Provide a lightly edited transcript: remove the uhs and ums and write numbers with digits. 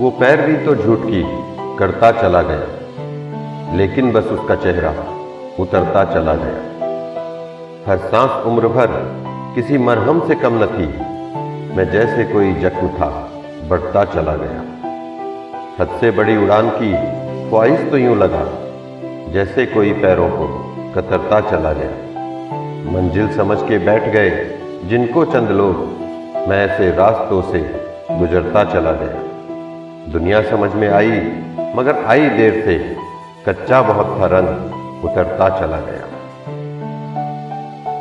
वो पैरवी तो झूठ की करता चला गया, लेकिन बस उसका चेहरा उतरता चला गया। हर सांस उम्र भर किसी मरहम से कम न थी, मैं जैसे कोई जख्म था बढ़ता चला गया। हद से बड़ी उड़ान की ख्वाहिश तो यूं लगा जैसे कोई पैरों को कतरता चला गया। मंजिल समझ के बैठ गए जिनको चंद लोग, मैं ऐसे रास्तों से गुजरता चला गया। दुनिया समझ में आई मगर आई देर से, कच्चा बहुत था रंग उतरता चला गया।